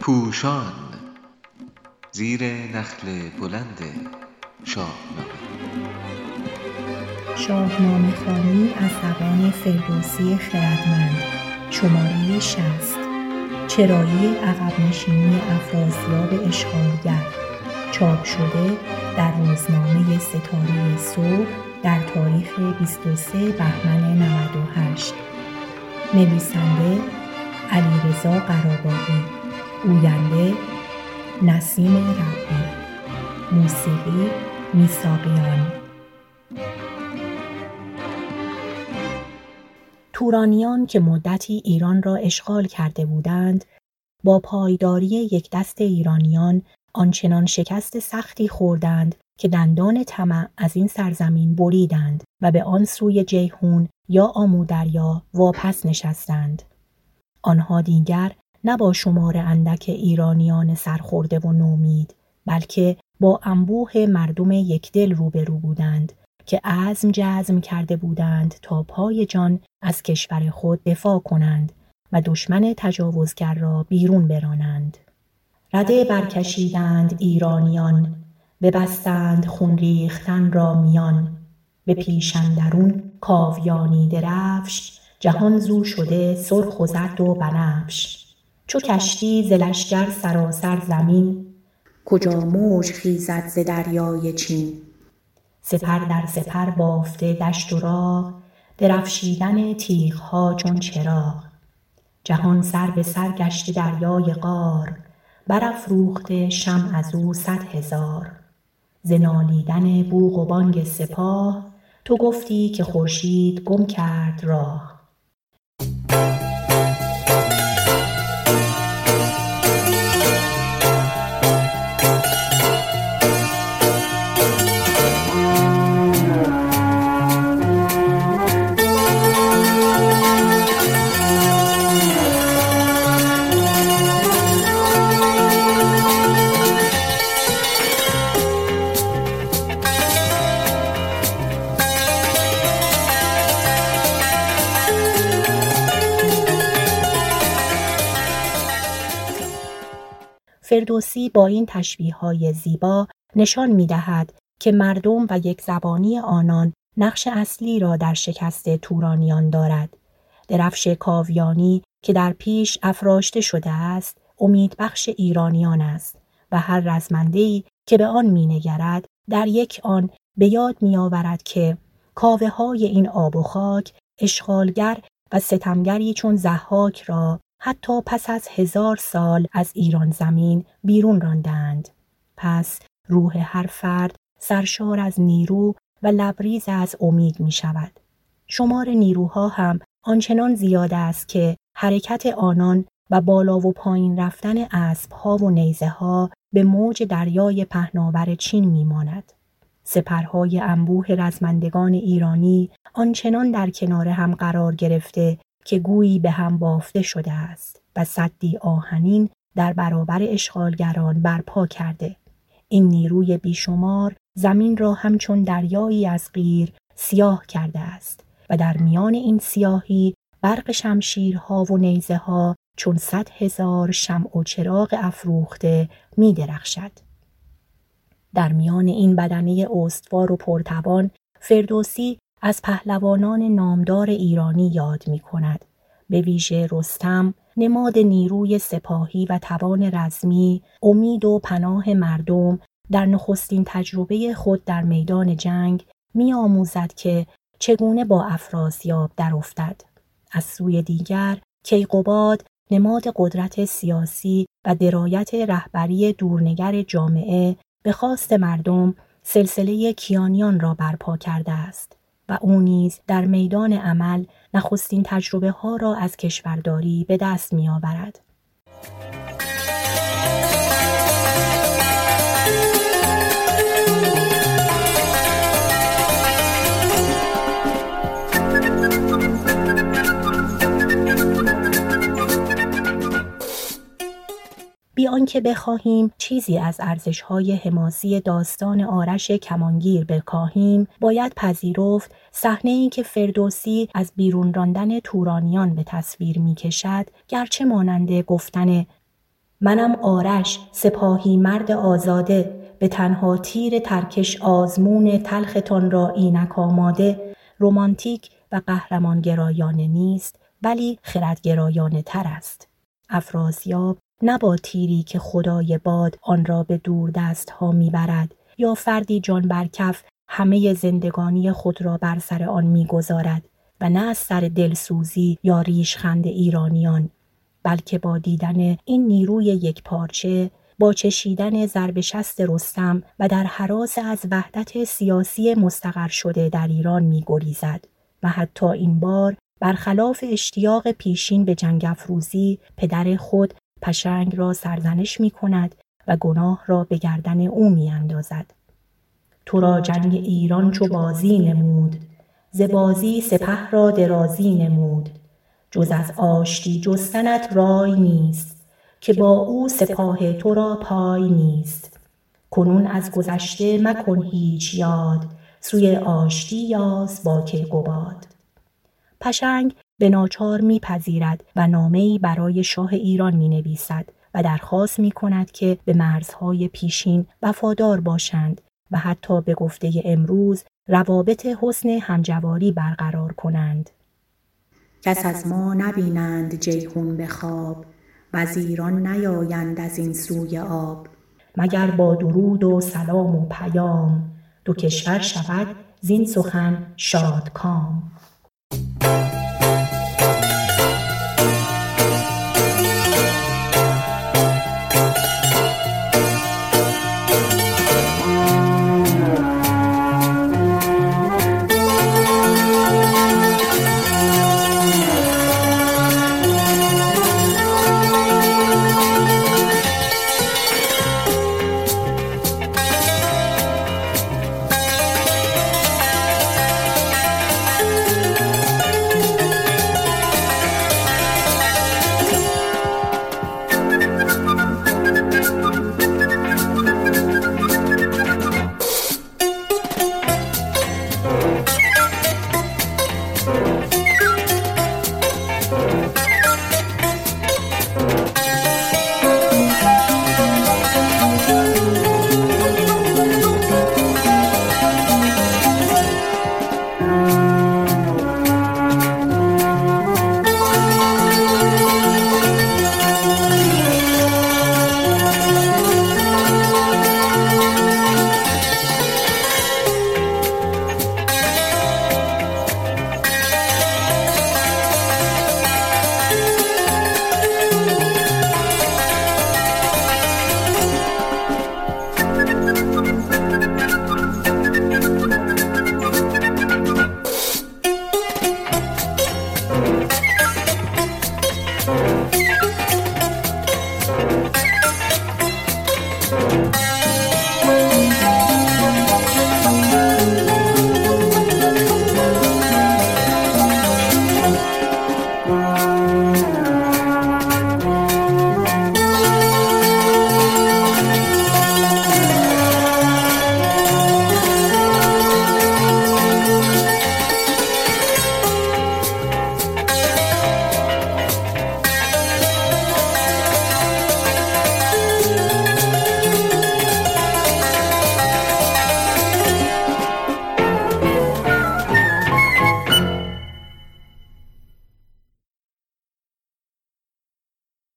پوشان زیر نخل بلند شاهنامه خوانی از زبان فردوسی خردمند شماره 60 چرایی عقب نشینی افراسیاب اشغالگر چاپ شده در روزنامه ستاره صبح در تاریخ 23 بهمن 98 نویسنده علی رزا قرابای گوینده نسیم ربی موسیقی می ساگیان تورانیان که مدتی ایران را اشغال کرده بودند با پایداری یک دست ایرانیان آنچنان شکست سختی خوردند که دندان طمع از این سرزمین بریدند و به آن سوی جهون یا آمودر یا واپس نشستند. آنها دیگر نه با شمار اندک ایرانیان سرخورده و نومید بلکه با انبوه مردم یکدل روبرو بودند که عزم جزم کرده بودند تا پای جان از کشور خود دفاع کنند و دشمن تجاوزگر را بیرون برانند. رده برکشیدند ایرانیان، ببستند خون ریختن را میان، به پیش اندرون کاویانی درفش، جهان زو شده سرخ و زرد و بنفش. چو کشتی ز لشگر سراسر زمین، کجا موج خیزد ز دریای چین. سپر در سپر بافته دشت و راه، درفشیدن تیغ‌ها چون چراغ. جهان سر به سر گشته دریای غار، برافروخته شمع از او 100,000. ز نالیدن بوق و بانگ سپاه، تو گفتی که خورشید گم کرد راه. فردوسی با این تشبیه‌های زیبا نشان می‌دهد که مردم و یک زبانی آنان نقش اصلی را در شکست تورانیان دارد. درفش کاویانی که در پیش افراشته شده است، امیدبخش ایرانیان است و هر رزمنده‌ای که به آن می‌نگرد در یک آن به یاد می‌آورد که کاوه‌های این آب و خاک، اشغالگر و ستمگری چون ضحاک را حتی پس از 1000 سال از ایران زمین بیرون راندند. پس روح هر فرد سرشار از نیرو و لبریز از امید می شود. شمار نیروها هم آنچنان زیاد است که حرکت آنان و بالا و پایین رفتن اسبها و نیزه ها به موج دریای پهناور چین می ماند. سپرهای انبوه رزمندگان ایرانی آنچنان در کنار هم قرار گرفته که گویی به هم بافته شده است و سدی آهنین در برابر اشغالگران برپا کرده. این نیروی بیشمار زمین را همچون دریایی از قیر سیاه کرده است و در میان این سیاهی برق شمشیرها و نیزه ها چون 100,000 شمع و چراغ افروخته می درخشد. در میان این بدنه استوار و پرتوان فردوسی از پهلوانان نامدار ایرانی یاد می کند. به ویژه رستم، نماد نیروی سپاهی و توان رزمی، امید و پناه مردم، در نخستین تجربه خود در میدان جنگ می آموزد که چگونه با افراسیاب در افتد. از سوی دیگر، کیقوباد، نماد قدرت سیاسی و درایت رهبری دورنگر جامعه، به خواست مردم سلسله کیانیان را برپا کرده است و او نیز در میدان عمل نخستین تجربه ها را از کشورداری به دست می آورد. بی آنکه بخواهیم چیزی از ارزش‌های حماسی داستان آرش کمانگیر بکاهیم، باید پذیرفت صحنه‌ای که فردوسی از بیرون راندن تورانیان به تصویر می‌کشد، گرچه ماننده گفتن منم آرش سپاهی مرد آزاده، به تنها تیر ترکش آزمون تلختان را اینک آماده، رمانتیک و قهرمانگرایانه نیست، ولی خردگرایانه تر است. افراسیاب نه با تیری که خدای باد آن را به دور دست ها می برد یا فردی جان برکف همه زندگانی خود را بر سر آن می گذارد و نه از سر دلسوزی یا ریشخند ایرانیان، بلکه با دیدن این نیروی یک پارچه، با چشیدن ضرب شست رستم و در هراس از وحدت سیاسی مستقر شده در ایران می گریزد و حتی این بار برخلاف اشتیاق پیشین به جنگ افروزی، پدر خود پشنگ را سرزنش می کند و گناه را به گردن او می اندازد. تو را جنگ ایران چو بازی نمود، ز بازی سپه را درازی نمود، جز از آشتی جستنت رای نیست، که با او سپاه تو را پای نیست. کنون از گذشته مکن هیچ یاد، سوی آشتی یاز با کیقوباد. پشنگ به ناچار میپذیرد و نامه‌ای برای شاه ایران مینویسد و درخواست میکند که به مرزهای پیشین وفادار باشند و حتی به گفته امروز روابط حسن همجواری برقرار کنند. کس از ما نبینند جیحون به خواب، وزیران نیایند از این سوی آب، مگر با درود و سلام و پیام، دو کشور شود زین سخن شادکام.